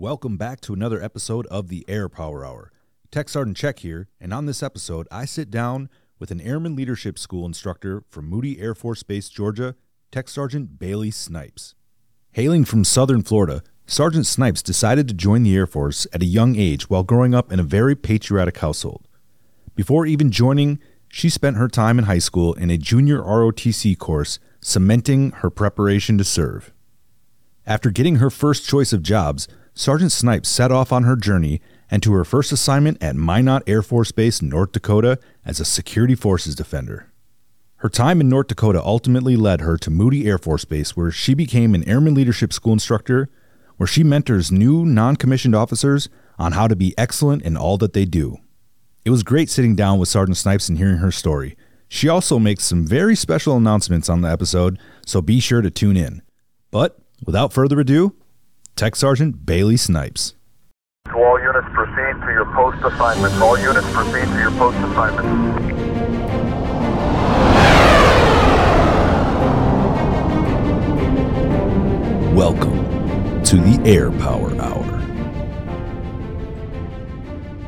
Welcome back to another episode of the AirPower Hour. Tech Sergeant Check here, and on this episode, I sit down with an Airman Leadership School instructor from Moody Air Force Base, Georgia, Tech Sergeant Bailey Snipes. Hailing from southern Florida, Sergeant Snipes decided to join the Air Force at a young age while growing up in a very patriotic household. Before even joining, she spent her time in high school in a junior ROTC course, cementing her preparation to serve. After getting her first choice of jobs, Sergeant Snipes set off on her journey and to her first assignment at Minot Air Force Base, North Dakota, as a Security Forces Defender. Her time in North Dakota ultimately led her to Moody Air Force Base, where she became an Airman Leadership School instructor, where she mentors new non-commissioned officers on how to be excellent in all that they do. It was great sitting down with Sergeant Snipes and hearing her story. She also makes some very special announcements on the episode, so be sure to tune in. But without further ado, Tech Sergeant Bailey Snipes. To all units, proceed to your post assignments. All units, proceed to your post assignments. Welcome to the Air Power Hour.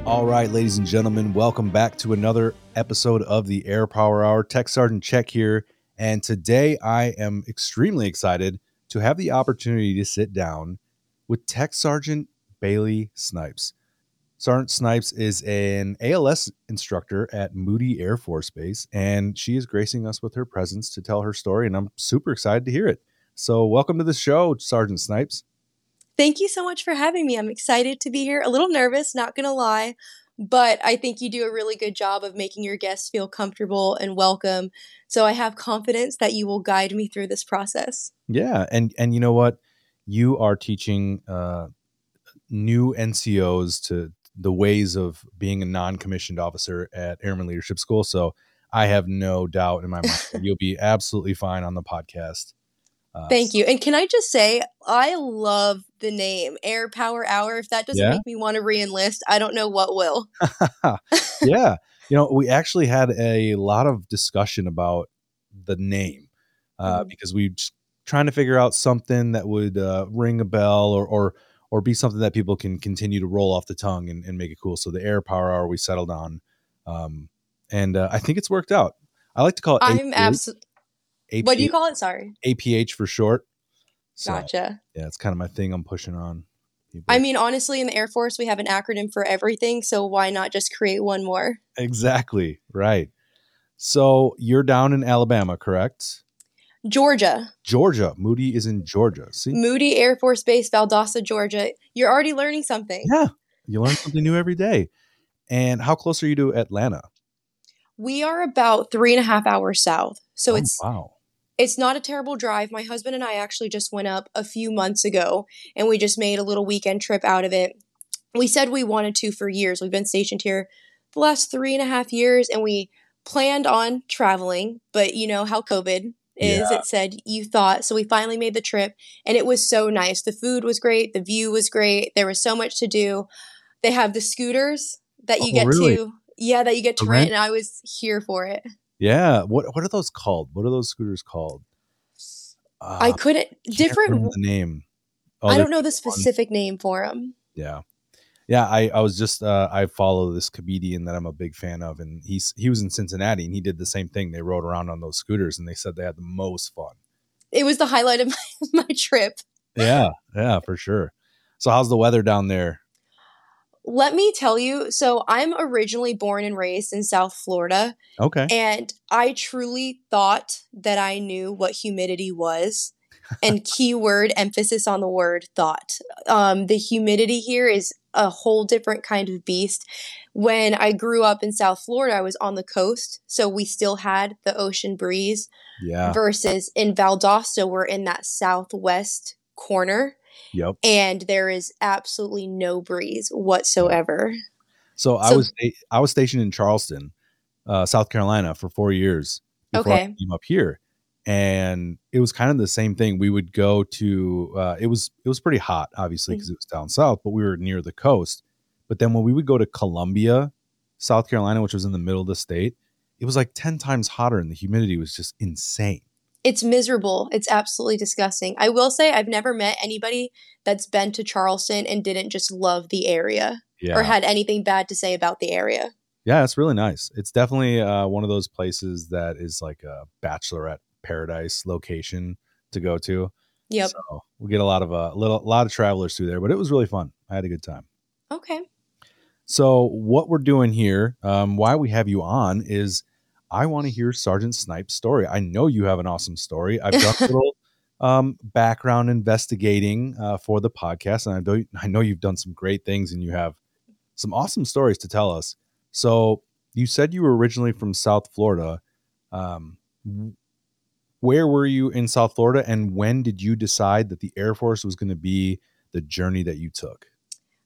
All right, ladies and gentlemen, welcome back to another episode of the Air Power Hour. Tech Sergeant Check here, and today I am extremely excited to have the opportunity to sit down with Tech Sergeant Bailey Snipes. Sergeant Snipes is an ALS instructor at Moody Air Force Base, and she is gracing us with her presence to tell her story, and I'm super excited to hear it. So welcome to the show, Sergeant Snipes. Thank you so much for having me. I'm excited to be here. A little nervous, not going to lie, but I think you do a really good job of making your guests feel comfortable and welcome. So I have confidence that you will guide me through this process. Yeah. And you know what? You are teaching new NCOs to the ways of being a non-commissioned officer at Airman Leadership School. So I have no doubt in my mind that you'll be absolutely fine on the podcast. Thank you. And can I just say, I love the name Air Power Hour. If that doesn't make me want to re-enlist, I don't know what will. Yeah. You know, we actually had a lot of discussion about the name because we were trying to figure out something that would ring a bell or be something that people can continue to roll off the tongue and make it cool. So the Air Power Hour we settled on. And I think it's worked out. I like to call it. I'm absolutely. What do you call it? Sorry. APH for short. So, gotcha. Yeah, it's kind of my thing I'm pushing on. I mean, honestly, in the Air Force, we have an acronym for everything. So why not just create one more? Exactly. Right. So you're down in Alabama, correct? Georgia. Moody is in Georgia. See? Moody Air Force Base, Valdosta, Georgia. You're already learning something. Yeah. You learn something new every day. And how close are you to Atlanta? We are about 3.5 hours south. So It's not a terrible drive. My husband and I actually just went up a few months ago, and we just made a little weekend trip out of it. We said we wanted to for years. We've been stationed here the last 3.5 years, and we planned on traveling, but you know how COVID is. Yeah. It said you thought. So we finally made the trip, and it was so nice. The food was great. The view was great. There was so much to do. They have the scooters that you get to rent, and I was here for it. Yeah. What are those called? What are those scooters called? I couldn't. Different. Remember the name. Oh, I don't know the specific name for them. Yeah. Yeah. I was just, I follow this comedian that I'm a big fan of, and he was in Cincinnati, and he did the same thing. They rode around on those scooters, and they said they had the most fun. It was the highlight of my trip. Yeah. Yeah, for sure. So how's the weather down there? Let me tell you, so I'm originally born and raised in South Florida. Okay. And I truly thought that I knew what humidity was. And keyword emphasis on the word thought. The humidity here is a whole different kind of beast. When I grew up in South Florida, I was on the coast. So we still had the ocean breeze. Yeah. Versus in Valdosta, we're in that southwest corner. Yep. And there is absolutely no breeze whatsoever. So I was stationed in Charleston, South Carolina for 4 years before I came up here. And it was kind of the same thing. We would go to it was pretty hot, obviously, because it was down south, but we were near the coast. But then when we would go to Columbia, South Carolina, which was in the middle of the state, it was like 10 times hotter, and the humidity was just insane. It's miserable. It's absolutely disgusting. I will say I've never met anybody that's been to Charleston and didn't just love the area or had anything bad to say about the area. Yeah, it's really nice. It's definitely one of those places that is like a bachelorette paradise location to go to. Yep. So we get a lot of travelers through there, but it was really fun. I had a good time. Okay. So what we're doing here, why we have you on is I want to hear Sergeant Snipes' story. I know you have an awesome story. I've done a little background investigating for the podcast, and I know you've done some great things and you have some awesome stories to tell us. So you said you were originally from South Florida. Where were you in South Florida, and when did you decide that the Air Force was going to be the journey that you took?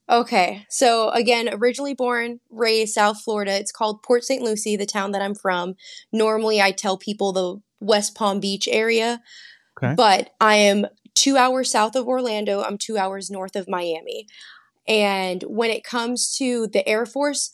Okay. So again, originally born, raised South Florida. It's called Port St. Lucie, the town that I'm from. Normally I tell people the West Palm Beach area, okay, but I am 2 hours south of Orlando. I'm 2 hours north of Miami. And when it comes to the Air Force,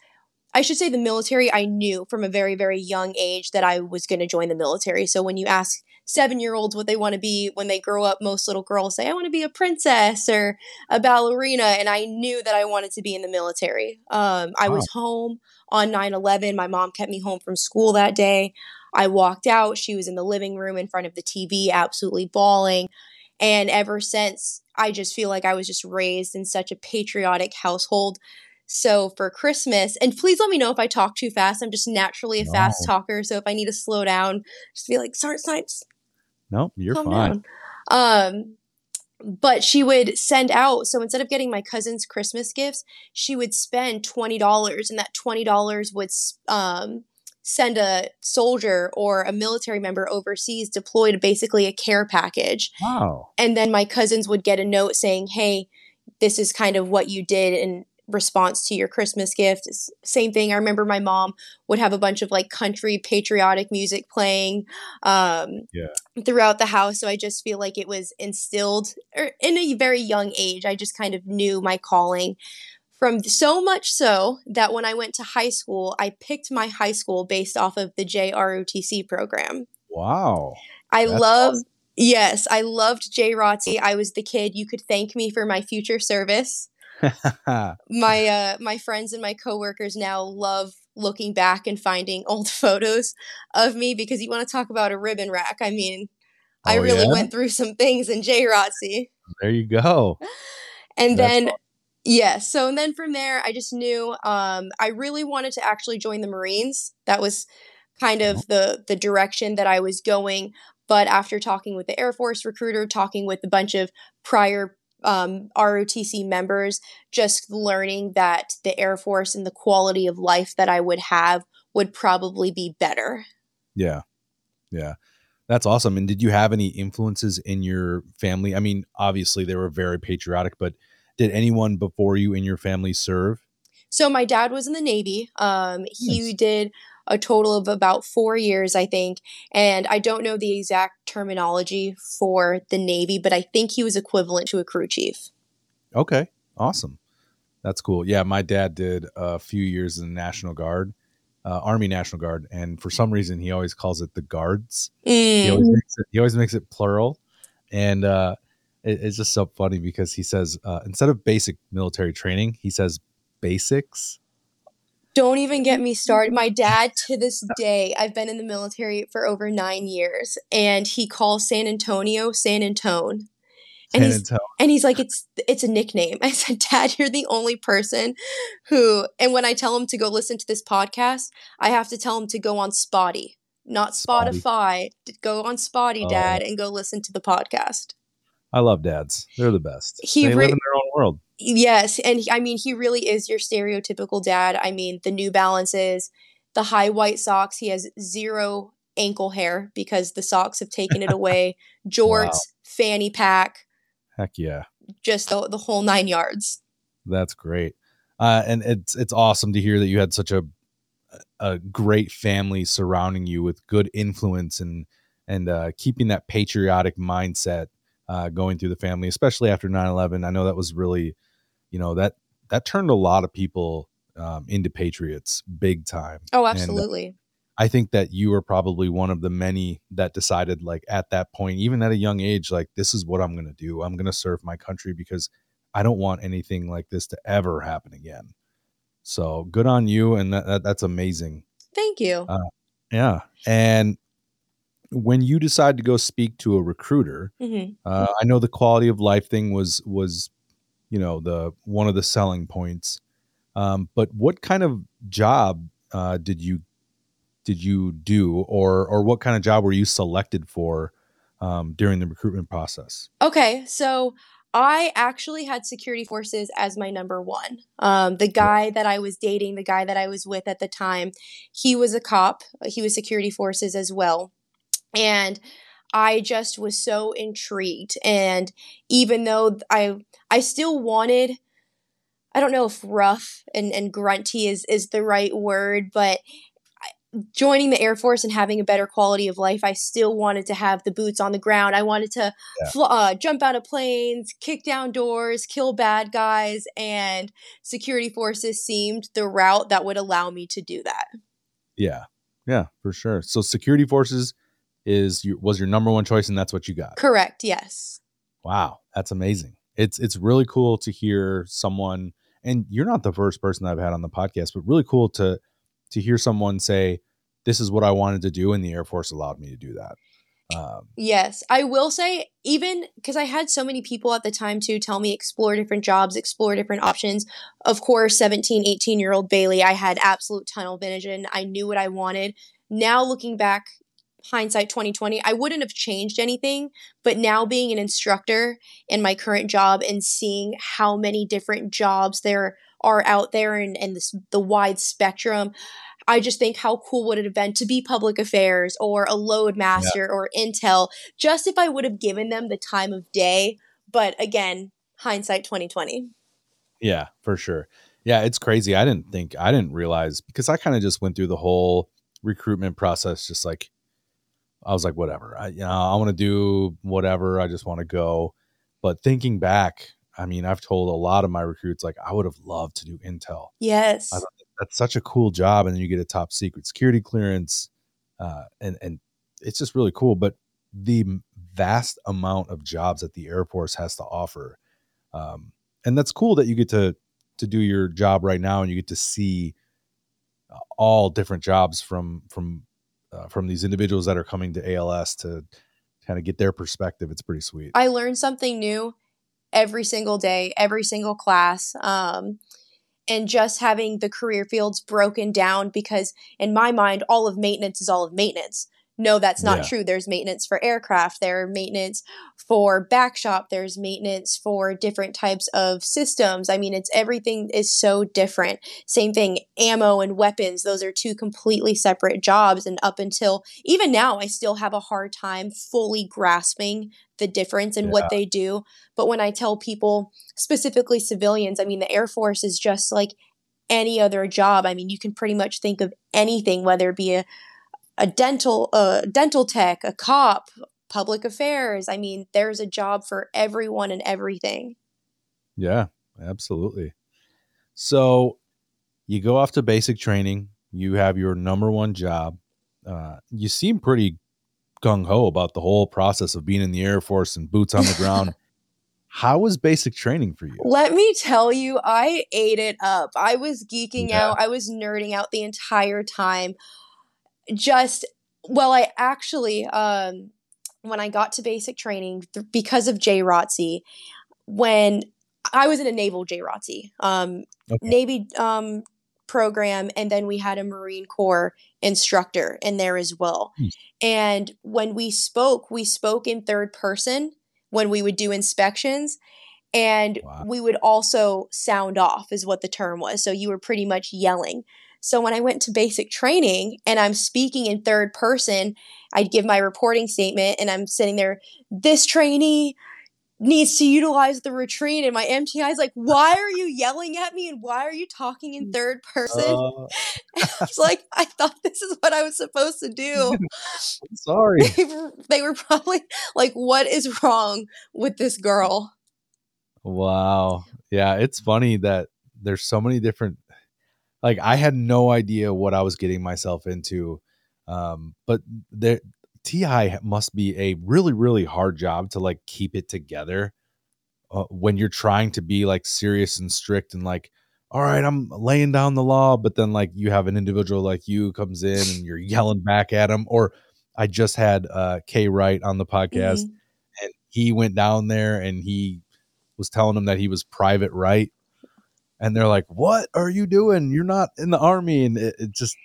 I should say the military, I knew from a very, very young age that I was going to join the military. So when you ask seven-year-olds what they want to be when they grow up, most little girls say, I want to be a princess or a ballerina. And I knew that I wanted to be in the military. I was home on 9/11. My mom kept me home from school that day. I walked out. She was in the living room in front of the TV, absolutely bawling. And ever since, I just feel like I was just raised in such a patriotic household. So for Christmas, and please let me know if I talk too fast. I'm just naturally a fast talker. So if I need to slow down, just be like, Sergeant Snipes. Nope, you're fine. But she would send out, so instead of getting my cousin's Christmas gifts, she would spend $20, and that $20 would send a soldier or a military member overseas deployed basically a care package. Wow. And then my cousins would get a note saying, hey, this is kind of what you did and response to your Christmas gift. Same thing. I remember my mom would have a bunch of like country patriotic music playing throughout the house. So I just feel like it was instilled in a very young age. I just kind of knew my calling from so much so that when I went to high school, I picked my high school based off of the JROTC program. Wow. I loved JROTC. I was the kid. You could thank me for my future service. My friends and my coworkers now love looking back and finding old photos of me because you want to talk about a ribbon rack. I mean, I really went through some things in JROTC. There you go. And then from there, I just knew I really wanted to actually join the Marines. That was kind of the direction that I was going. But after talking with the Air Force recruiter, talking with a bunch of prior ROTC members, just learning that the Air Force and the quality of life that I would have would probably be better. Yeah. Yeah. That's awesome. And did you have any influences in your family? I mean, obviously they were very patriotic, but did anyone before you in your family serve? So my dad was in the Navy. He did a total of about 4 years, I think. And I don't know the exact terminology for the Navy, but I think he was equivalent to a crew chief. Okay. Awesome. That's cool. Yeah. My dad did a few years in the National Guard, Army National Guard. And for some reason, he always calls it the guards. Mm. He always makes it plural. And it's just so funny because he says, instead of basic military training, he says basics. Don't even get me started. My dad, to this day, I've been in the military for over 9 years, and he calls San Antonio San Antone. And he's like, it's a nickname. I said, Dad, you're the only person who, and when I tell him to go listen to this podcast, I have to tell him to go on Spotty, not Spotify. Go on Spotty, Dad, and go listen to the podcast. I love dads. They're the best. They live in their own world. Yes. And he really is your stereotypical dad. I mean, the New Balances, the high white socks. He has zero ankle hair because the socks have taken it away. Jorts, wow. Fanny pack. Heck yeah. Just the whole 9 yards. That's great. And it's awesome to hear that you had such a great family surrounding you with good influence and keeping that patriotic mindset going through the family, especially after 9/11. I know that was really... You know, that turned a lot of people into patriots big time. Oh, absolutely. And I think that you were probably one of the many that decided, like, at that point, even at a young age, like, this is what I'm going to do. I'm going to serve my country because I don't want anything like this to ever happen again. So good on you. And that's amazing. Thank you. Yeah. And when you decide to go speak to a recruiter, mm-hmm. I know the quality of life thing was, you know, the one of the selling points. But what kind of job did you do, or what kind of job were you selected for during the recruitment process? Okay, so I actually had security forces as my number one. The guy that I was dating, the guy that I was with at the time, he was a cop. He was security forces as well. And I just was so intrigued. And even though I still wanted, I don't know if rough and grunty is the right word, but joining the Air Force and having a better quality of life, I still wanted to have the boots on the ground. I wanted to jump out of planes, kick down doors, kill bad guys, and security forces seemed the route that would allow me to do that. Yeah. Yeah, for sure. So security forces was your number one choice, and that's what you got. Correct. Yes. Wow. That's amazing. It's really cool to hear someone, and you're not the first person I've had on the podcast, but really cool to hear someone say, this is what I wanted to do, and the Air Force allowed me to do that. Yes. I will say, even because I had so many people at the time to tell me, explore different jobs, explore different options. Of course, 17, 18-year-old Bailey, I had absolute tunnel vision. I knew what I wanted. Now looking back, hindsight 2020, I wouldn't have changed anything, but now being an instructor in my current job and seeing how many different jobs there are out there and the wide spectrum, I just think how cool would it have been to be public affairs or a loadmaster or intel, just if I would have given them the time of day. But again, hindsight 2020. Yeah, for sure. Yeah, it's crazy. I didn't realize, because I kind of just went through the whole recruitment process just like, I was like, whatever, I want to do whatever. I just want to go. But thinking back, I mean, I've told a lot of my recruits, like, I would have loved to do intel. Yes. That's such a cool job. And then you get a top secret security clearance. And it's just really cool. But the vast amount of jobs that the Air Force has to offer. And that's cool that you get to do your job right now, and you get to see all different jobs from these individuals that are coming to ALS to kind of get their perspective. It's pretty sweet. I learned something new every single day, every single class. And just having the career fields broken down, because in my mind, all of maintenance is all of maintenance. No, that's not true. There's maintenance for aircraft. There's maintenance for backshop. There's maintenance for different types of systems. I mean, everything is so different. Same thing, ammo and weapons. Those are two completely separate jobs. And up until even now, I still have a hard time fully grasping the difference in what they do. But when I tell people, specifically civilians, I mean, the Air Force is just like any other job. I mean, you can pretty much think of anything, whether it be a dental tech, a cop, public affairs. I mean, there's a job for everyone and everything. Yeah, absolutely. So you go off to basic training. You have your number one job. You seem pretty gung-ho about the whole process of being in the Air Force and boots on the ground. How was basic training for you? Let me tell you, I ate it up. I was geeking out. I was nerding out the entire time. I actually, when I got to basic training because of JROTC, when I was in a naval JROTC, Navy program, and then we had a Marine Corps instructor in there as well. Hmm. And when we spoke in third person when we would do inspections. And we would also sound off, is what the term was. So you were pretty much yelling. So when I went to basic training and I'm speaking in third person, I'd give my reporting statement and I'm sitting there, this trainee needs to utilize the retrieve. And my MTI is like, why are you yelling at me? And why are you talking in third person? I was like, I thought this is what I was supposed to do. I'm sorry. They were probably like, what is wrong with this girl? Wow. Yeah. It's funny that there's so many different, like, I had no idea what I was getting myself into. But there, TI must be a really, really hard job to like keep it together when you're trying to be like serious and strict and like, all right, I'm laying down the law, but then like you have an individual like you comes in and you're yelling back at him. Or I just had Kay Wright on the podcast, mm-hmm. and he went down there and he was telling him that he was Private Wright, and they're like, "What are you doing? You're not in the Army." And it just,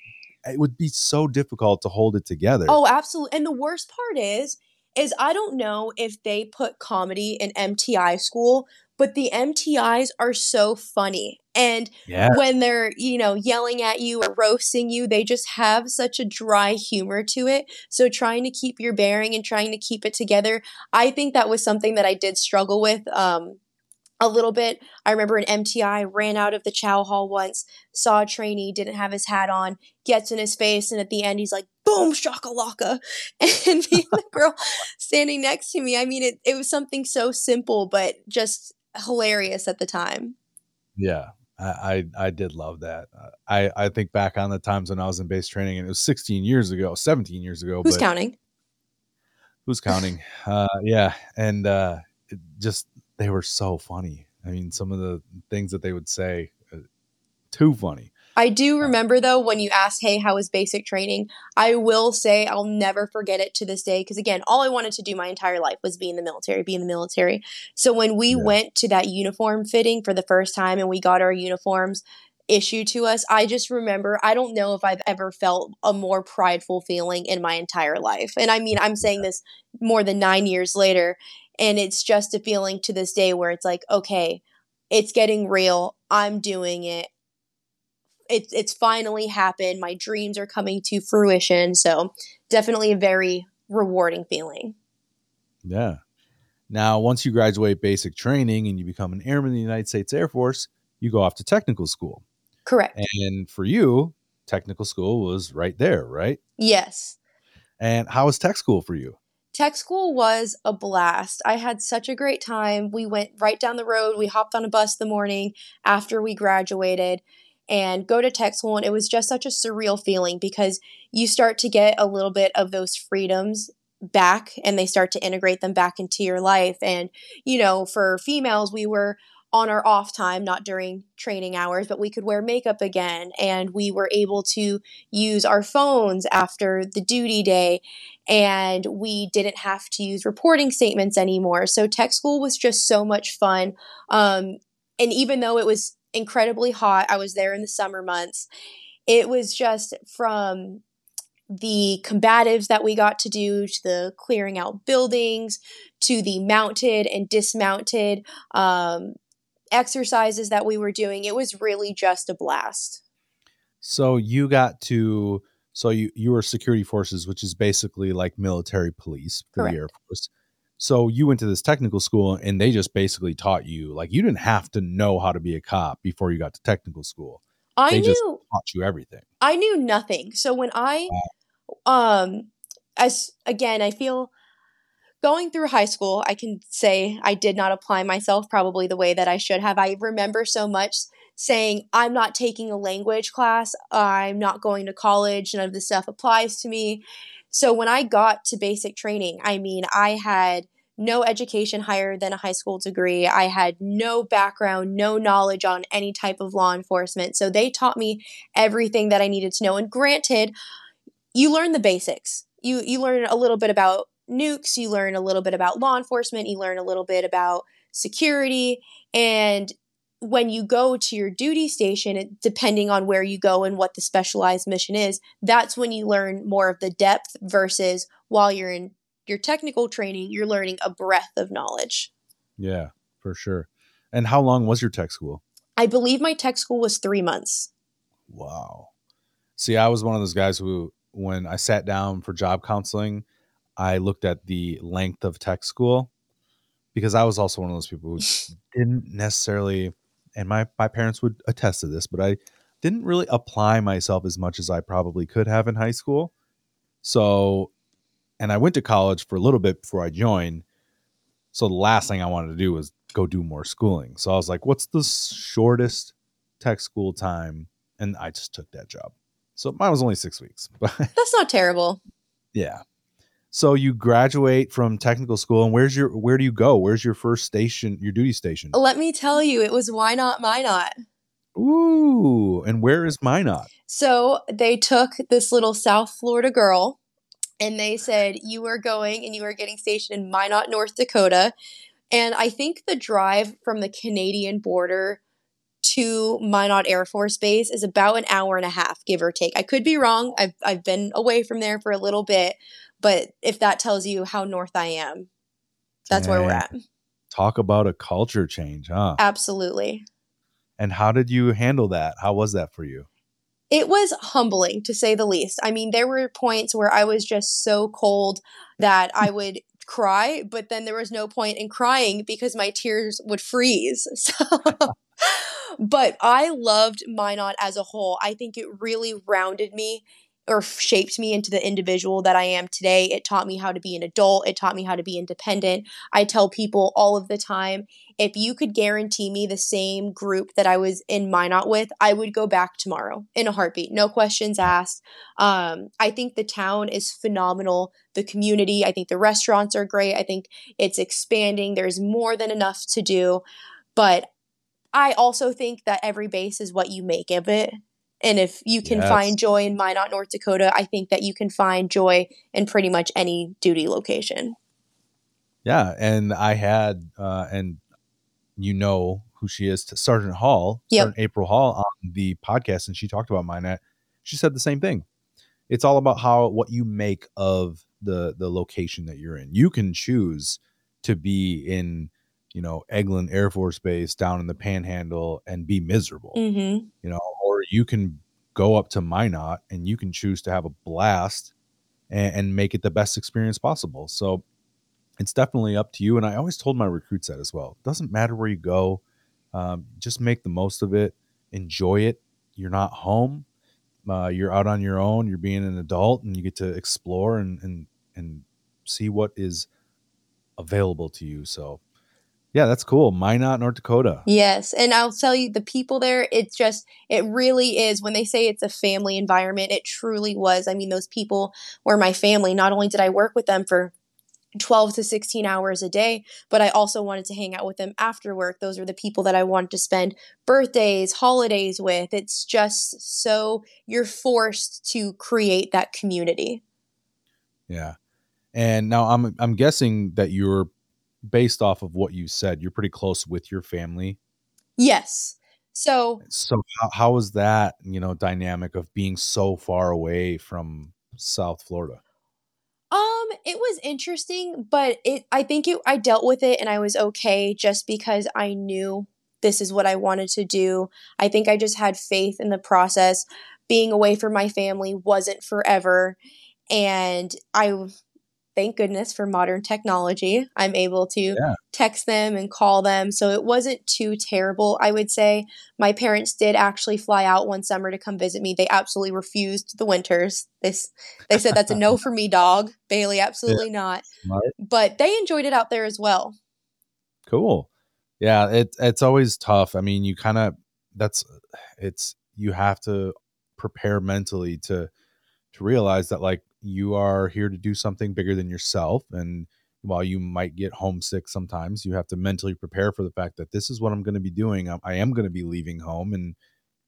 it would be so difficult to hold it together. Oh, absolutely. And the worst part is I don't know if they put comedy in MTI school, but the MTIs are so funny. And when they're, you know, yelling at you or roasting you, they just have such a dry humor to it. So trying to keep your bearing and trying to keep it together, I think that was something that I did struggle with a little bit. I remember an MTI ran out of the chow hall once, saw a trainee, didn't have his hat on, gets in his face, and at the end he's like, boom, shakalaka. And the girl standing next to me, I mean, it was something so simple, but just hilarious at the time. Yeah, I did love that. I think back on the times when I was in base training, and it was 17 years ago. Who's counting? Who's counting? Yeah. And they were so funny. I mean, some of the things that they would say, too funny. I do remember, though, when you asked, hey, how was basic training? I will say I'll never forget it to this day. Because, again, all I wanted to do my entire life was be in the military. So when we went to that uniform fitting for the first time and we got our uniforms issued to us, I just remember, I don't know if I've ever felt a more prideful feeling in my entire life. And I mean, I'm saying this more than 9 years later. And it's just a feeling to this day where it's like, okay, it's getting real. I'm doing it. It's finally happened. My dreams are coming to fruition. So definitely a very rewarding feeling. Yeah. Now, once you graduate basic training and you become an airman in the United States Air Force, you go off to technical school. Correct. And for you, technical school was right there, right? Yes. And how was tech school for you? Tech school was a blast. I had such a great time. We went right down the road. We hopped on a bus the morning after we graduated and go to tech school. And it was just such a surreal feeling because you start to get a little bit of those freedoms back and they start to integrate them back into your life. And, you know, for females, we were on our off time, not during training hours, but we could wear makeup again. And we were able to use our phones after the duty day. And we didn't have to use reporting statements anymore. So tech school was just so much fun. And even though it was incredibly hot, I was there in the summer months, it was just from the combatives that we got to do to the clearing out buildings to the mounted and dismounted exercises that we were doing. It was really just a blast. So you got to... So you were security forces, which is basically like military police for Correct. The Air Force. So you went to this technical school and they just basically taught you, like, you didn't have to know how to be a cop before you got to technical school. They just taught you everything. I knew nothing. So when I, I feel going through high school, I can say I did not apply myself probably the way that I should have. I remember so much saying, I'm not taking a language class, I'm not going to college, none of this stuff applies to me. So when I got to basic training, I mean, I had no education higher than a high school degree. I had no background, no knowledge on any type of law enforcement. So they taught me everything that I needed to know. And granted, you learn the basics. You learn a little bit about nukes, you learn a little bit about law enforcement, you learn a little bit about security, and when you go to your duty station, depending on where you go and what the specialized mission is, that's when you learn more of the depth versus while you're in your technical training, you're learning a breadth of knowledge. Yeah, for sure. And how long was your tech school? I believe my tech school was 3 months. Wow. See, I was one of those guys who, when I sat down for job counseling, I looked at the length of tech school because I was also one of those people who didn't necessarily... And my parents would attest to this, but I didn't really apply myself as much as I probably could have in high school. So, and I went to college for a little bit before I joined. So the last thing I wanted to do was go do more schooling. So I was like, what's the shortest tech school time? And I just took that job. So mine was only 6 weeks, but that's not terrible. Yeah. So you graduate from technical school, and where do you go? Where's your first station, your duty station? Let me tell you, it was Why Not Minot. Ooh, and where is Minot? So they took this little South Florida girl, and they said, you are going and you are getting stationed in Minot, North Dakota. And I think the drive from the Canadian border to Minot Air Force Base is about an hour and a half, give or take. I could be wrong. I've been away from there for a little bit. But if that tells you how north I am, that's where we're at. Talk about a culture change, huh? Absolutely. And how did you handle that? How was that for you? It was humbling, to say the least. I mean, there were points where I was just so cold that I would cry, but then there was no point in crying because my tears would freeze. So, but I loved Minot as a whole. I think it really rounded me, or shaped me into the individual that I am today. It taught me how to be an adult. It taught me how to be independent. I tell people all of the time, if you could guarantee me the same group that I was in Minot with, I would go back tomorrow in a heartbeat. No questions asked. I think the town is phenomenal. The community, I think the restaurants are great. I think it's expanding. There's more than enough to do. But I also think that every base is what you make of it. And if you can find joy in Minot, North Dakota, I think that you can find joy in pretty much any duty location. Yeah. And I had, and you know who she is, Sergeant Hall, yep. Sergeant April Hall on the podcast. And she talked about Minot. She said the same thing. It's all about what you make of the location that you're in. You can choose to be in, you know, Eglin Air Force Base down in the Panhandle and be miserable, mm-hmm. you know, or you can go up to Minot and you can choose to have a blast and make it the best experience possible. So it's definitely up to you. And I always told my recruits that as well. It doesn't matter where you go. Just make the most of it. Enjoy it. You're not home. You're out on your own. You're being an adult and you get to explore and see what is available to you. So yeah, that's cool. Minot, North Dakota. Yes. And I'll tell you, the people there, it really is. When they say it's a family environment, it truly was. I mean, those people were my family. Not only did I work with them for 12 to 16 hours a day, but I also wanted to hang out with them after work. Those are the people that I wanted to spend birthdays, holidays with. It's just so you're forced to create that community. Yeah. And now I'm guessing that you're, based off of what you said, you're pretty close with your family. Yes. So how is that, you know, dynamic of being so far away from South Florida? It was interesting, but I dealt with it and I was okay just because I knew this is what I wanted to do. I think I just had faith in the process. Being away from my family wasn't forever. And thank goodness for modern technology. I'm able to text them and call them. So it wasn't too terrible, I would say. My parents did actually fly out one summer to come visit me. They absolutely refused the winters. They said, that's a no for me, dog. Bailey, absolutely not. Right. But they enjoyed it out there as well. Cool. Yeah, it's always tough. I mean, you kind of, you have to prepare mentally to realize that, like, you are here to do something bigger than yourself. And while you might get homesick sometimes, you have to mentally prepare for the fact that this is what I'm going to be doing. I am going to be leaving home.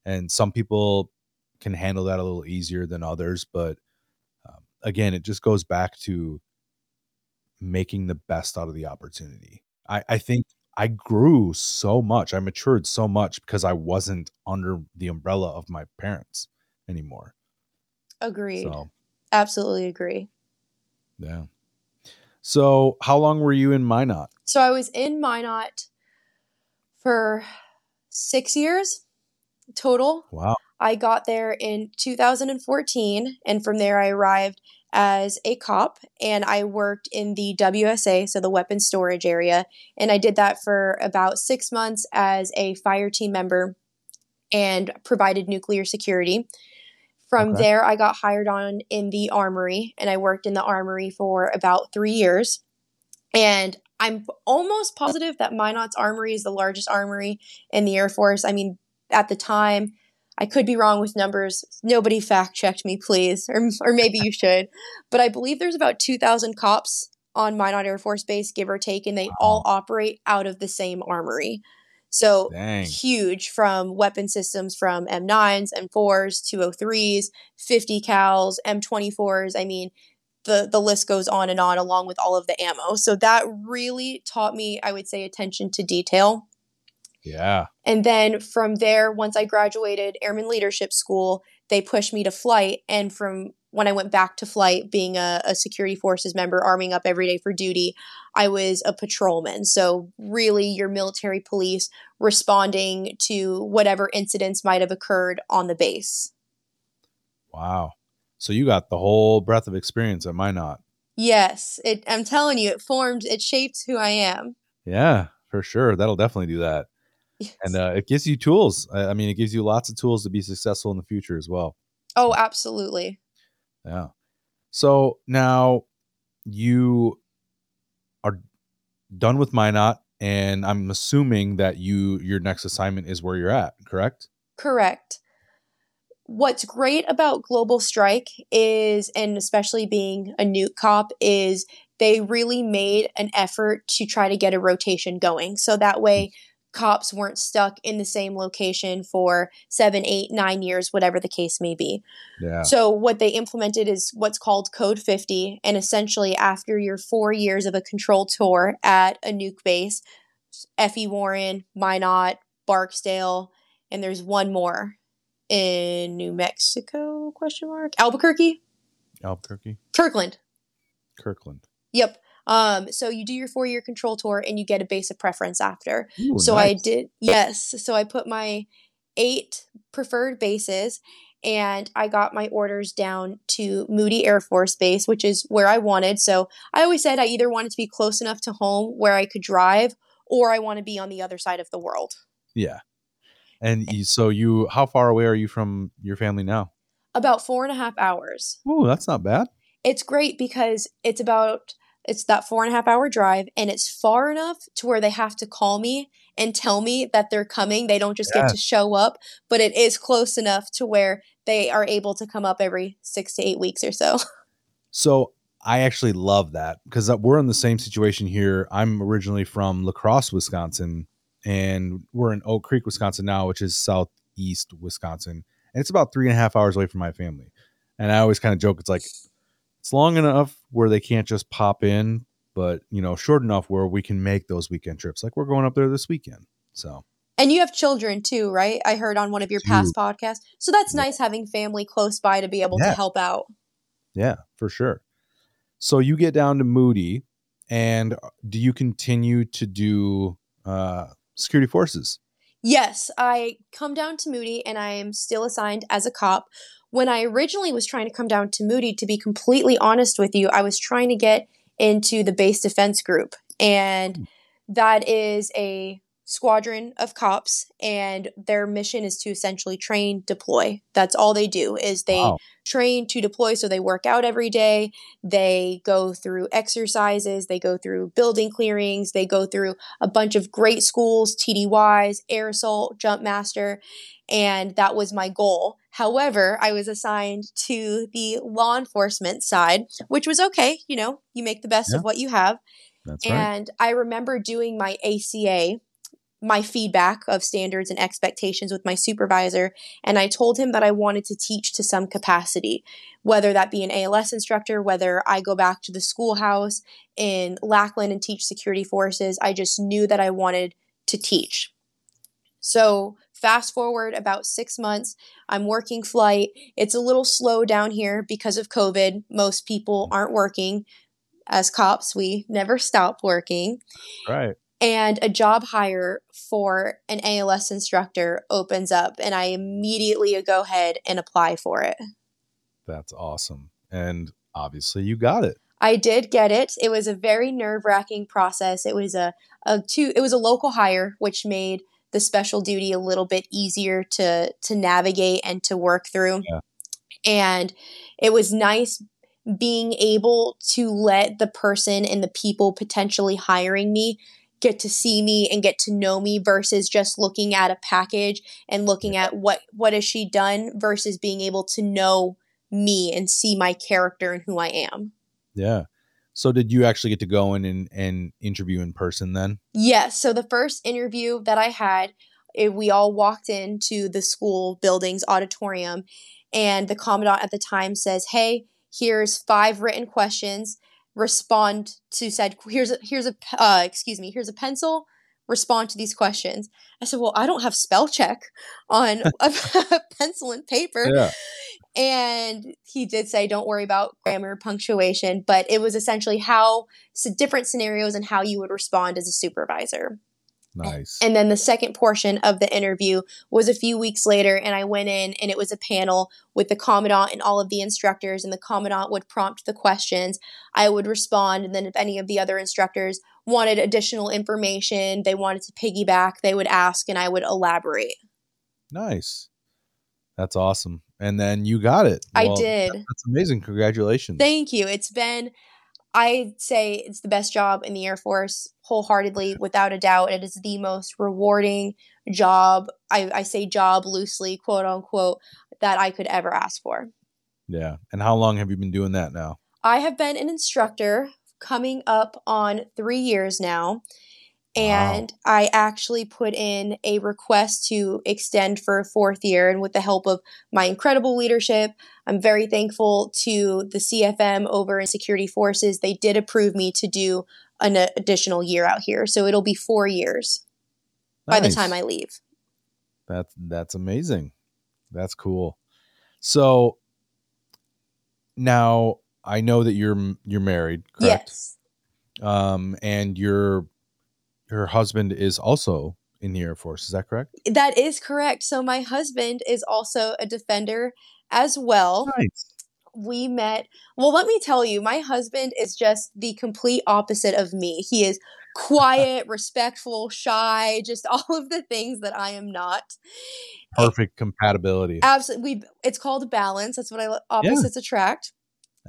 And some people can handle that a little easier than others. But again, it just goes back to making the best out of the opportunity. I think I grew so much. I matured so much because I wasn't under the umbrella of my parents anymore. Agreed. So. Absolutely agree. Yeah. So how long were you in Minot? So I was in Minot for 6 years total. Wow. I got there in 2014. And from there, I arrived as a cop and I worked in the WSA, so the weapons storage area. And I did that for about 6 months as a fire team member and provided nuclear security. From there, I got hired on in the armory, and I worked in the armory for about 3 years. And I'm almost positive that Minot's armory is the largest armory in the Air Force. I mean, at the time, I could be wrong with numbers. Nobody fact checked me, please, or maybe you should. But I believe there's about 2,000 cops on Minot Air Force Base, give or take, and they all operate out of the same armory. So huge, from weapon systems from M9s, M4s, 203s, 50 cals, M24s. I mean, the list goes on and on, along with all of the ammo. So that really taught me, I would say, attention to detail. Yeah. And then from there, once I graduated Airman Leadership School, they pushed me to flight. And from when I went back to flight, being a security forces member, arming up every day for duty, I was a patrolman. So really your military police responding to whatever incidents might have occurred on the base. Wow. So you got the whole breadth of experience at Minot. Yes. I'm telling you, it shaped who I am. Yeah, for sure. That'll definitely do that. Yes. And it gives you tools. I mean, it gives you lots of tools to be successful in the future as well. Oh, absolutely. Yeah. So now you are done with Minot, and I'm assuming that your next assignment is where you're at, correct? Correct. What's great about Global Strike is, and especially being a new cop, is they really made an effort to try to get a rotation going. So that way cops weren't stuck in the same location for 7, 8, 9 years, whatever the case may be. Yeah. So what they implemented is what's called Code 50. And essentially after your 4 years of a control tour at a nuke base, F.E. Warren, Minot, Barksdale, and there's one more in New Mexico, Albuquerque? Kirtland. Yep. So you do your 4-year control tour and you get a base of preference after. Ooh, so nice. So I put my 8 preferred bases and I got my orders down to Moody Air Force Base, which is where I wanted. So I always said I either wanted to be close enough to home where I could drive, or I want to be on the other side of the world. Yeah. And so how far away are you from your family now? About 4.5 hours. Ooh, that's not bad. It's great because it's that 4.5 hour drive, and it's far enough to where they have to call me and tell me that they're coming. They don't just get to show up, but it is close enough to where they are able to come up every 6 to 8 weeks or so. So I actually love that, because we're in the same situation here. I'm originally from La Crosse, Wisconsin, and we're in Oak Creek, Wisconsin now, which is southeast Wisconsin. And it's about 3.5 hours away from my family. And I always kind of joke, it's like, it's long enough where they can't just pop in, but short enough where we can make those weekend trips. Like, we're going up there this weekend. So. And you have children too, right? I heard on one of your past podcasts. So that's nice having family close by to be able to help out. Yeah, for sure. So you get down to Moody, and do you continue to do security forces? Yes, I come down to Moody and I am still assigned as a cop. When I originally was trying to come down to Moody, to be completely honest with you, I was trying to get into the base defense group, and that is a squadron of cops, and their mission is to essentially train, deploy. That's all they do, is they train to deploy. So they work out every day. They go through exercises. They go through building clearings. They go through a bunch of great schools, TDYs, Air Assault, Jump Master. And that was my goal. However, I was assigned to the law enforcement side, which was okay. You make the best of what you have. That's and right. I remember doing my ACA, my feedback of standards and expectations, with my supervisor. And I told him that I wanted to teach to some capacity, whether that be an ALS instructor, whether I go back to the schoolhouse in Lackland and teach security forces. I just knew that I wanted to teach. So fast forward about 6 months, I'm working flight. It's a little slow down here because of COVID. Most people aren't working. As cops, we never stop working. Right. And a job hire for an ALS instructor opens up, and I immediately go ahead and apply for it. That's awesome. And obviously you got it. I did get it. It was a very nerve-wracking process. It was a local hire, which made the special duty a little bit easier to navigate and to work through. Yeah. And it was nice being able to let the person and the people potentially hiring me get to see me and get to know me versus just looking at a package and looking at what has she done versus being able to know me and see my character and who I am. Yeah. So did you actually get to go in and interview in person then? Yes. So the first interview that I had, we all walked into the school building's auditorium, and the commandant at the time says, "Hey, here's 5 written questions. Respond to said, here's a pencil, respond to these questions." I said, "Well, I don't have spell check on a pencil and paper." Yeah. And he did say, "Don't worry about grammar, punctuation," but it was essentially different scenarios and how you would respond as a supervisor. Nice. And then the second portion of the interview was a few weeks later, and I went in and it was a panel with the commandant and all of the instructors, and the commandant would prompt the questions. I would respond, and then if any of the other instructors wanted additional information, they wanted to piggyback, they would ask and I would elaborate. Nice. That's awesome. And then you got it. I did. That's amazing. Congratulations. Thank you. It's been, I'd say it's the best job in the Air Force, wholeheartedly, without a doubt. It is the most rewarding job, I say job loosely, quote unquote, that I could ever ask for. Yeah. And how long have you been doing that now? I have been an instructor coming up on 3 years now. And wow. I actually put in a request to extend for a 4th year. And with the help of my incredible leadership, I'm very thankful to the CFM over in Security Forces. They did approve me to do an additional year out here. So it'll be 4 years by the time I leave. That's amazing. That's cool. So now I know that you're married, correct? Yes. And Her husband is also in the Air Force. Is that correct? That is correct. So my husband is also a defender as well. Nice. We met. Well, let me tell you, my husband is just the complete opposite of me. He is quiet, respectful, shy, just all of the things that I am not. Perfect compatibility. Absolutely. It's called balance. That's what opposites attract.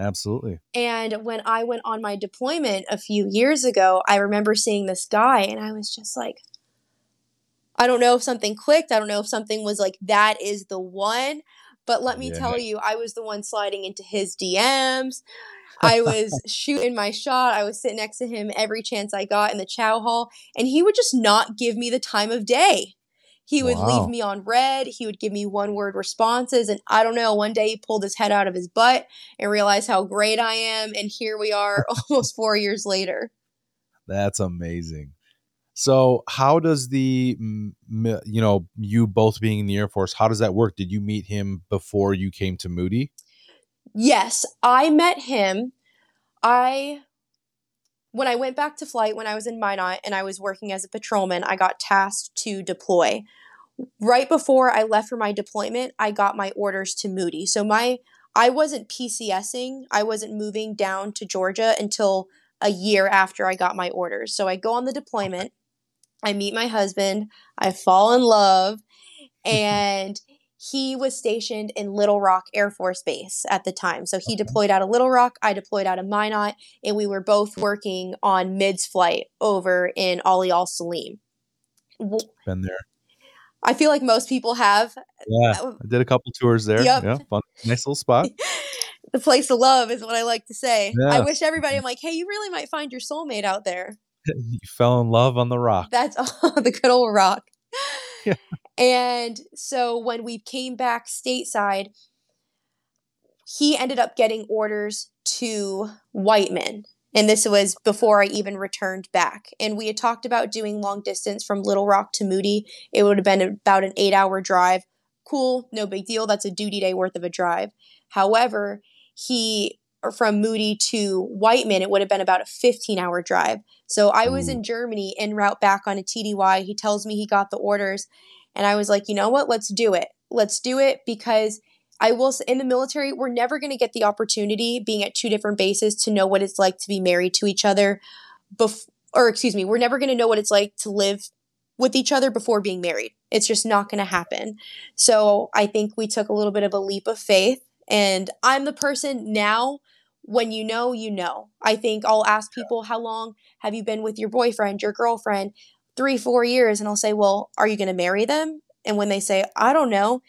Absolutely. And when I went on my deployment a few years ago, I remember seeing this guy and I was just like, I don't know if something clicked. I don't know if something was like, that is the one. But let me tell you, I was the one sliding into his DMs. I was shooting my shot. I was sitting next to him every chance I got in the chow hall. And he would just not give me the time of day. He would leave me on red. He would give me one-word responses. And I don't know, one day he pulled his head out of his butt and realized how great I am. And here we are almost 4 years later. That's amazing. So how does you both being in the Air Force, how does that work? Did you meet him before you came to Moody? Yes, I met him. When I went back to flight, when I was in Minot and I was working as a patrolman, I got tasked to deploy. Right before I left for my deployment, I got my orders to Moody. So I wasn't PCSing. I wasn't moving down to Georgia until a year after I got my orders. So I go on the deployment. I meet my husband. I fall in love. And he was stationed in Little Rock Air Force Base at the time. So he deployed out of Little Rock, I deployed out of Minot, and we were both working on MIDS flight over in Ali Al-Salim. Been there. I feel like most people have. Yeah, I did a couple tours there. Yep. Yeah, fun. Nice little spot. The place of love is what I like to say. Yeah. I wish everybody, I'm like, hey, you really might find your soulmate out there. You fell in love on the rock. That's the good old rock. Yeah. And so when we came back stateside, he ended up getting orders to Whiteman. And this was before I even returned back. And we had talked about doing long distance from Little Rock to Moody. It would have been about an 8-hour drive. Cool. No big deal. That's a duty day worth of a drive. However, from Moody to Whiteman, it would have been about a 15-hour drive. So I was in Germany en route back on a TDY. He tells me he got the orders. And I was like, you know what? Let's do it. Let's do it, because I will say, in the military, we're never going to get the opportunity, being at two different bases, to know what it's like to be married to each other. We're never going to know what it's like to live with each other before being married. It's just not going to happen. So I think we took a little bit of a leap of faith. And I'm the person now when you know, you know. I think I'll ask people, how long have you been with your boyfriend, your girlfriend? 3-4 years. And I'll say, well, are you going to marry them? And when they say, I don't know,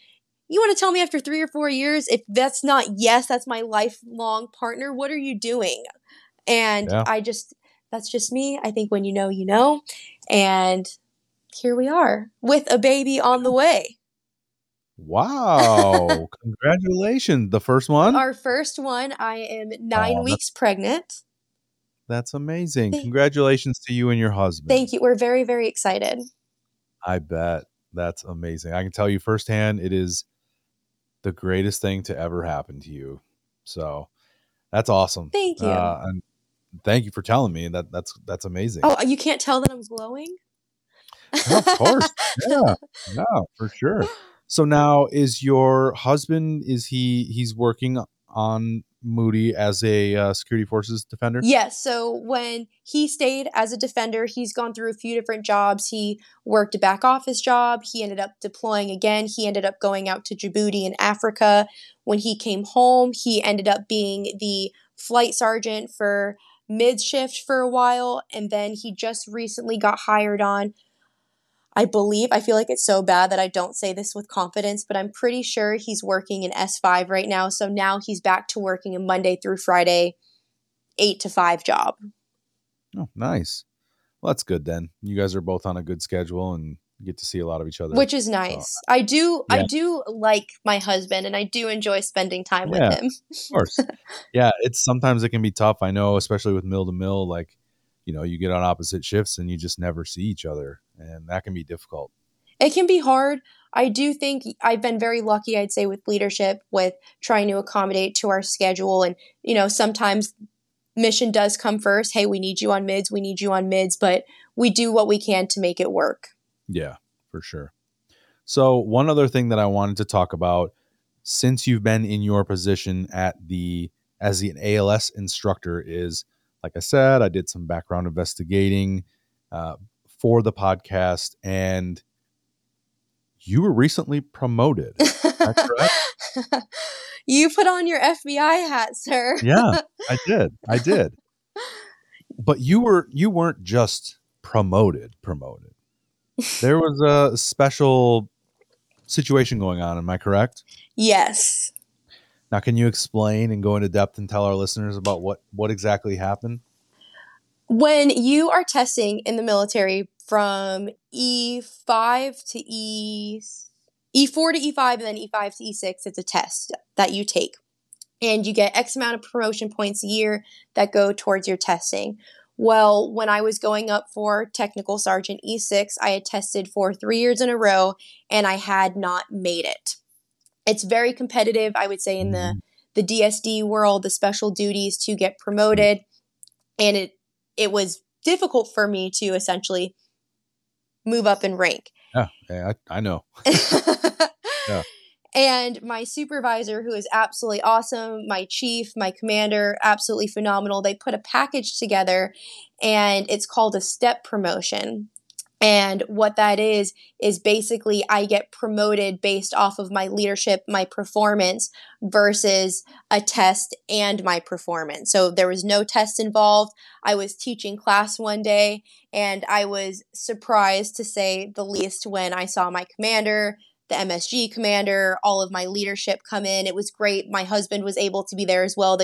you want to tell me after 3 or 4 years, if that's not yes, that's my lifelong partner, what are you doing? And yeah. That's just me. I think when you know, you know. And here we are with a baby on the way. Wow. Congratulations. The first one? Our first one. I am 9 weeks pregnant. That's amazing. Congratulations to you and your husband. Thank you. We're very, very excited. I bet. That's amazing. I can tell you firsthand, it is the greatest thing to ever happen to you. So that's awesome. Thank you. And thank you for telling me that. That's amazing. Oh, you can't tell that I'm glowing? No, of course. Yeah. No, for sure. So now is your husband, he's working on Moody as a security forces defender? Yes. So when he stayed as a defender, he's gone through a few different jobs. He worked a back office job. He ended up deploying again. He ended up going out to Djibouti in Africa. When he came home, he ended up being the flight sergeant for mid-shift for a while. And then he just recently got hired on, I believe, I feel like it's so bad that I don't say this with confidence, but I'm pretty sure he's working in S5 right now. So now he's back to working a Monday through Friday, 8 to 5 job. Oh, nice. Well, that's good then. You guys are both on a good schedule and you get to see a lot of each other. Which is nice. So, I do like my husband and I do enjoy spending time with him. Of course. Yeah. Sometimes it can be tough. I know, especially with mill to mill, like, you know, you get on opposite shifts and you just never see each other. And that can be difficult. It can be hard. I do think I've been very lucky, I'd say, with leadership, with trying to accommodate to our schedule. And, you know, sometimes mission does come first. Hey, we need you on mids, but we do what we can to make it work. Yeah, for sure. So one other thing that I wanted to talk about, since you've been in your position as an ALS instructor is, like I said, I did some background investigating, for the podcast, and you were recently promoted. Is that correct? You put on your FBI hat, sir. Yeah, I did. But you weren't just promoted. There was a special situation going on, am I correct? Yes. Now, can you explain and go into depth and tell our listeners about what exactly happened? When you are testing in the military from E5 to E4 to E5 and then E5 to E6, it's a test that you take. And you get X amount of promotion points a year that go towards your testing. Well, when I was going up for Technical Sergeant E6, I had tested for 3 years in a row and I had not made it. It's very competitive, I would say, in the DSD world, the special duties to get promoted. And it was difficult for me to essentially move up in rank. Oh, yeah, I know. Yeah. And my supervisor, who is absolutely awesome, my chief, my commander, absolutely phenomenal. They put a package together and it's called a step promotion. And what that is basically I get promoted based off of my leadership, my performance versus a test and my performance. So there was no test involved. I was teaching class one day and I was surprised, to say the least, when I saw my commander, the MSG commander, all of my leadership come in. It was great. My husband was able to be there as well.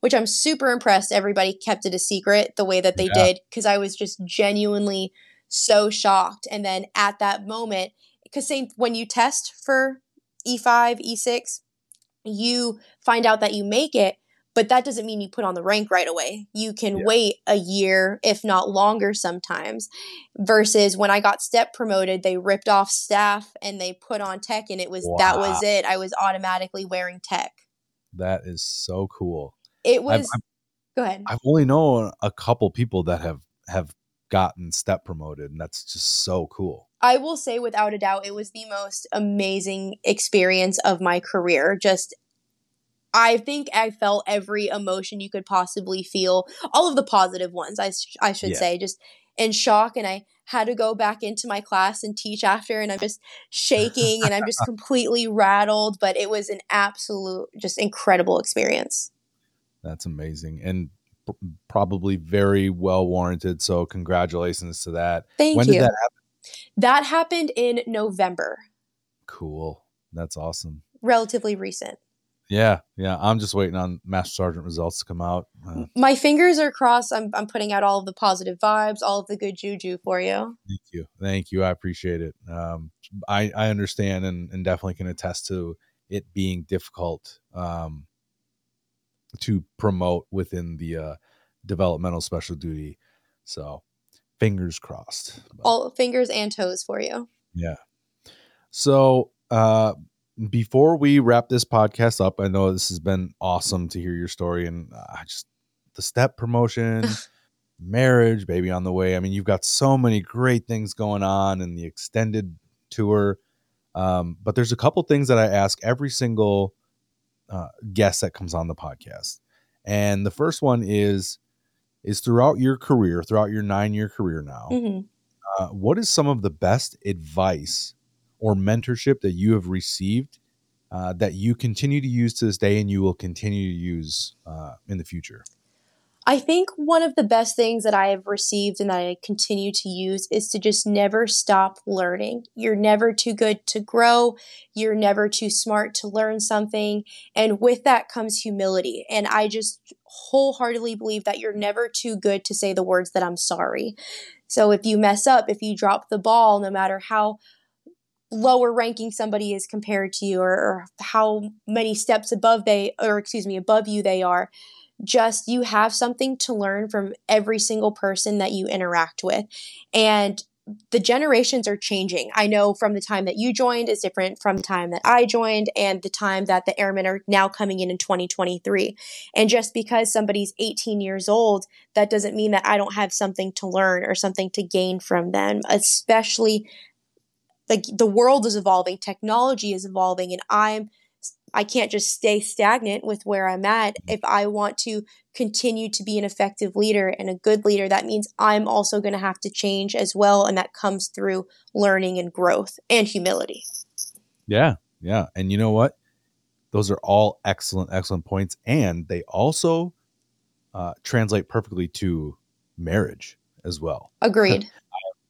Which I'm super impressed. Everybody kept it a secret the way that they did, because I was just genuinely so shocked. And then at that moment, because when you test for E5, E6, you find out that you make it, but that doesn't mean you put on the rank right away. You can wait a year, if not longer sometimes, versus when I got step promoted, they ripped off staff and they put on tech, and that was it. I was automatically wearing tech. That is so cool. It was, go ahead. I've only known a couple people that have gotten step promoted, and that's just so cool. I will say without a doubt, it was the most amazing experience of my career. Just, I think I felt every emotion you could possibly feel, all of the positive ones, I should say, just in shock. And I had to go back into my class and teach after, and I'm just shaking and I'm just completely rattled, but it was an absolute, just incredible experience. That's amazing. And probably very well warranted. So congratulations to that. Thank you. When did that happen? That happened in November. Cool. That's awesome. Relatively recent. Yeah. Yeah. I'm just waiting on Master Sergeant results to come out. My fingers are crossed. I'm putting out all of the positive vibes, all of the good juju for you. Thank you. Thank you. I appreciate it. I understand and definitely can attest to it being difficult, to promote within the developmental special duty. So fingers crossed. All fingers and toes for you. Yeah. So before we wrap this podcast up, I know this has been awesome to hear your story and just the step promotion, marriage, baby on the way. I mean, you've got so many great things going on and the extended tour. But there's a couple things that I ask every single guest that comes on the podcast. And the first one is throughout your career, throughout your 9-year career now, what is some of the best advice or mentorship that you have received that you continue to use to this day and you will continue to use in the future? I think one of the best things that I have received and that I continue to use is to just never stop learning. You're never too good to grow. You're never too smart to learn something. And with that comes humility. And I just wholeheartedly believe that you're never too good to say the words that I'm sorry. So if you mess up, if you drop the ball, no matter how lower ranking somebody is compared to you or how many steps above you they are, just you have something to learn from every single person that you interact with. And the generations are changing. I know from the time that you joined is different from the time that I joined and the time that the airmen are now coming in 2023. And just because somebody's 18 years old, that doesn't mean that I don't have something to learn or something to gain from them, especially like the world is evolving, technology is evolving, and I can't just stay stagnant with where I'm at. If I want to continue to be an effective leader and a good leader, that means I'm also going to have to change as well. And that comes through learning and growth and humility. Yeah. Yeah. And you know what? Those are all excellent, excellent points. And they also translate perfectly to marriage as well. Agreed.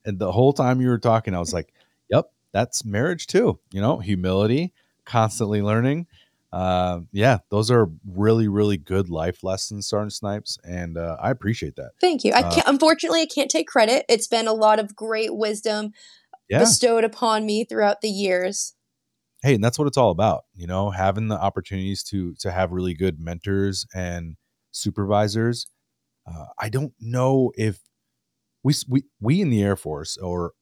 And the whole time you were talking, I was like, yep, that's marriage too. You know, humility, constantly learning. Yeah, those are really, really good life lessons, Sergeant Snipes. And I appreciate that. Thank you. Unfortunately, I can't take credit. It's been a lot of great wisdom bestowed upon me throughout the years. Hey, and that's what it's all about. You know, having the opportunities to have really good mentors and supervisors. I don't know if we in the Air Force or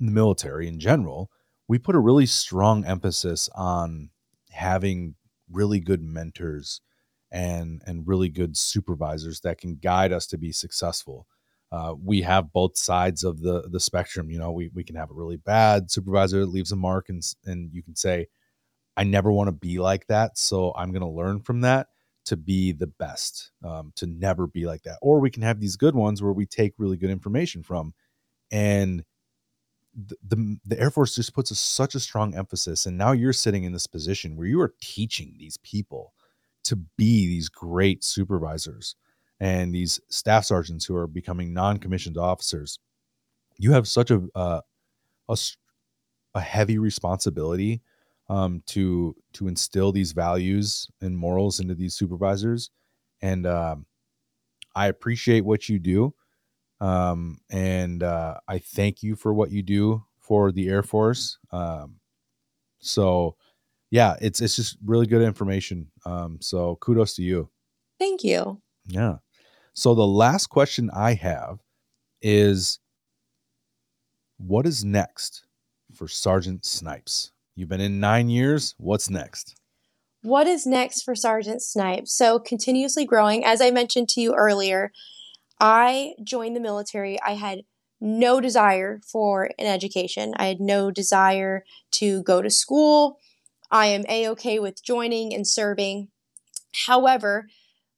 in the military in general, we put a really strong emphasis on having really good mentors and really good supervisors that can guide us to be successful. We have both sides of the spectrum. You know, we can have a really bad supervisor that leaves a mark and you can say, I never want to be like that. So I'm going to learn from that to be the best, to never be like that. Or we can have these good ones where we take really good information from and the Air Force just puts such a strong emphasis. And now you're sitting in this position where you are teaching these people to be these great supervisors and these staff sergeants who are becoming non-commissioned officers. You have such a heavy responsibility to instill these values and morals into these supervisors. And I appreciate what you do. And I thank you for what you do for the Air Force. So yeah, it's just really good information. So kudos to you. Thank you. Yeah. So the last question I have is what is next for Sergeant Snipes? You've been in 9 years. What's next? What is next for Sergeant Snipes? So continuously growing, as I mentioned to you earlier, I joined the military. I had no desire for an education. I had no desire to go to school. I am A-okay with joining and serving. However,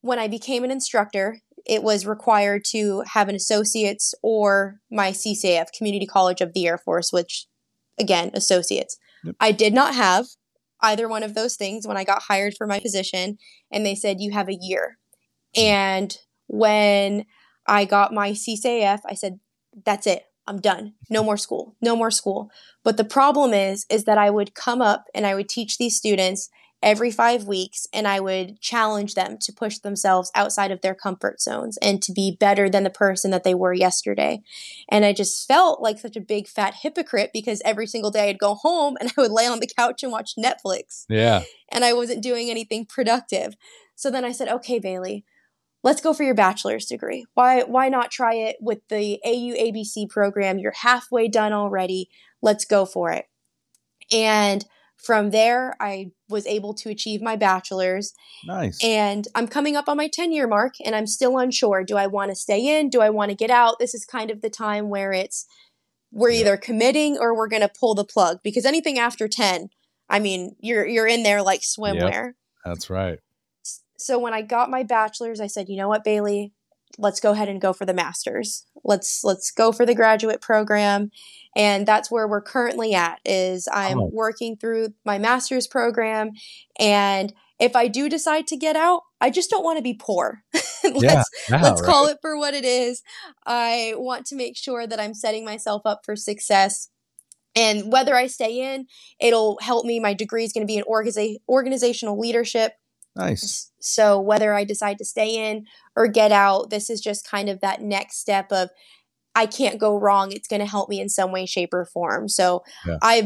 when I became an instructor, it was required to have an associate's or my CCAF, Community College of the Air Force, which, again, associates. Yep. I did not have. either one of those things when I got hired for my position, and they said, you have a year. And when I got my CCAF, I said, that's it. I'm done. No more school. No more school. But the problem is that I would come up and I would teach these students every 5 weeks, and I would challenge them to push themselves outside of their comfort zones and to be better than the person that they were yesterday. And I just felt like such a big fat hypocrite because every single day I'd go home and I would lay on the couch and watch Netflix. Yeah. And I wasn't doing anything productive. So then I said, okay, Bailey, let's go for your bachelor's degree. Why not try it with the AUABC program? You're halfway done already. Let's go for it. And from there, I was able to achieve my bachelor's. Nice. And I'm coming up on my 10-year mark, and I'm still unsure. Do I want to stay in? Do I want to get out? This is kind of the time where we're either committing or we're going to pull the plug, because anything after 10, I mean, you're in there like swimwear. Yep. That's right. So when I got my bachelor's, I said, you know what, Bailey, let's go ahead and go for the master's. Let's go for the graduate program. And that's where we're currently at, is I'm working through my master's program. And if I do decide to get out, I just don't want to be poor. Let's call it for what it is. I want to make sure that I'm setting myself up for success. And whether I stay in, it'll help me. My degree is going to be in organizational leadership. Nice. So whether I decide to stay in or get out, this is just kind of that next step of, I can't go wrong. It's going to help me in some way, shape, or form. So yeah.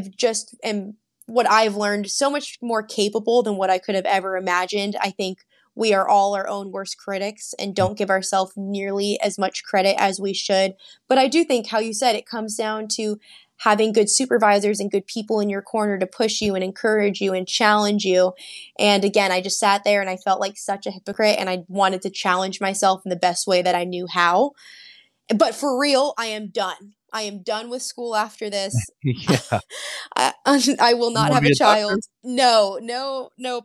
What I've learned, so much more capable than what I could have ever imagined. I think we are all our own worst critics and don't give ourselves nearly as much credit as we should. But I do think, how you said, it comes down to having good supervisors and good people in your corner to push you and encourage you and challenge you. And again, I just sat there and I felt like such a hypocrite, and I wanted to challenge myself in the best way that I knew how. But for real, I am done. I am done with school after this. Yeah. I will not have a child. Doctor? No.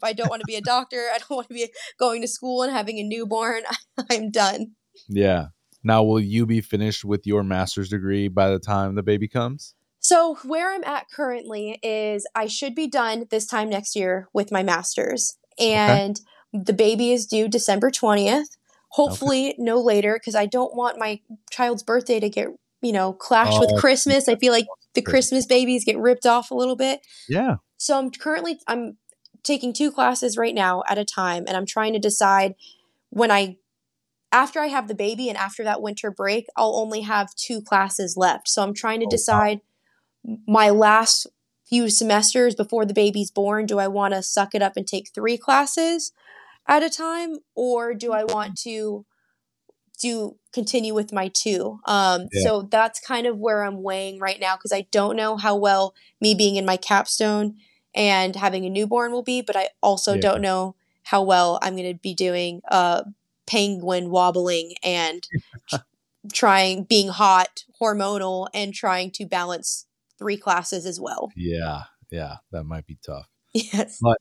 I don't want to be a doctor. I don't want to be going to school and having a newborn. I'm done. Yeah. Now, will you be finished with your master's degree by the time the baby comes? So where I'm at currently is I should be done this time next year with my master's. And the baby is due December 20th. Hopefully no later, because I don't want my child's birthday to get, clashed with Christmas. I feel like the Christmas babies get ripped off a little bit. Yeah. So I'm taking 2 classes right now at a time, and I'm trying to decide after I have the baby and after that winter break, I'll only have 2 classes left. So I'm trying to decide my last few semesters before the baby's born, do I want to suck it up and take 3 classes at a time, or do I want to continue with my 2? So that's kind of where I'm weighing right now, because I don't know how well me being in my capstone and having a newborn will be, but I also don't know how well I'm going to be doing penguin wobbling and being hot, hormonal, and trying to balance 3 classes as well. Yeah. Yeah. That might be tough. Yes. But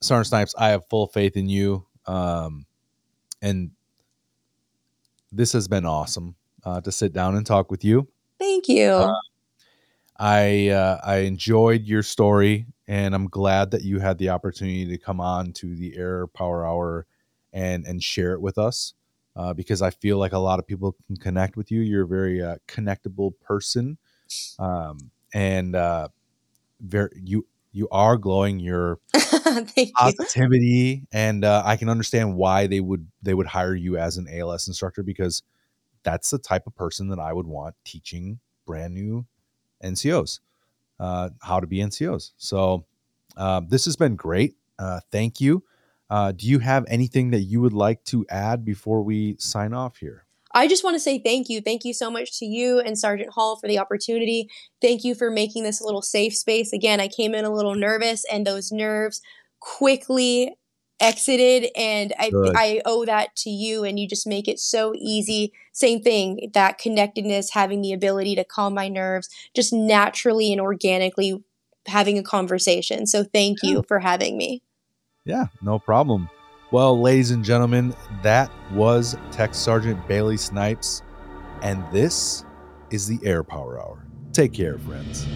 Sergeant Snipes, I have full faith in you. And this has been awesome to sit down and talk with you. Thank you. I enjoyed your story, and I'm glad that you had the opportunity to come on to the Air Power Hour and share it with us, because I feel like a lot of people can connect with you. You're a very connectable person, you are glowing your positivity, and I can understand why they would hire you as an ALS instructor, because that's the type of person that I would want teaching brand new NCOs how to be NCOs. So this has been great. Thank you. Do you have anything that you would like to add before we sign off here? I just want to say thank you. Thank you so much to you and Sergeant Hall for the opportunity. Thank you for making this a little safe space. Again, I came in a little nervous, and those nerves quickly exited, and I owe that to you, and you just make it so easy. Same thing, that connectedness, having the ability to calm my nerves, just naturally and organically having a conversation. So thank you for having me. Yeah, no problem. Well, ladies and gentlemen, that was Tech Sergeant Bailey Snipes, and this is the Air Power Hour. Take care, friends.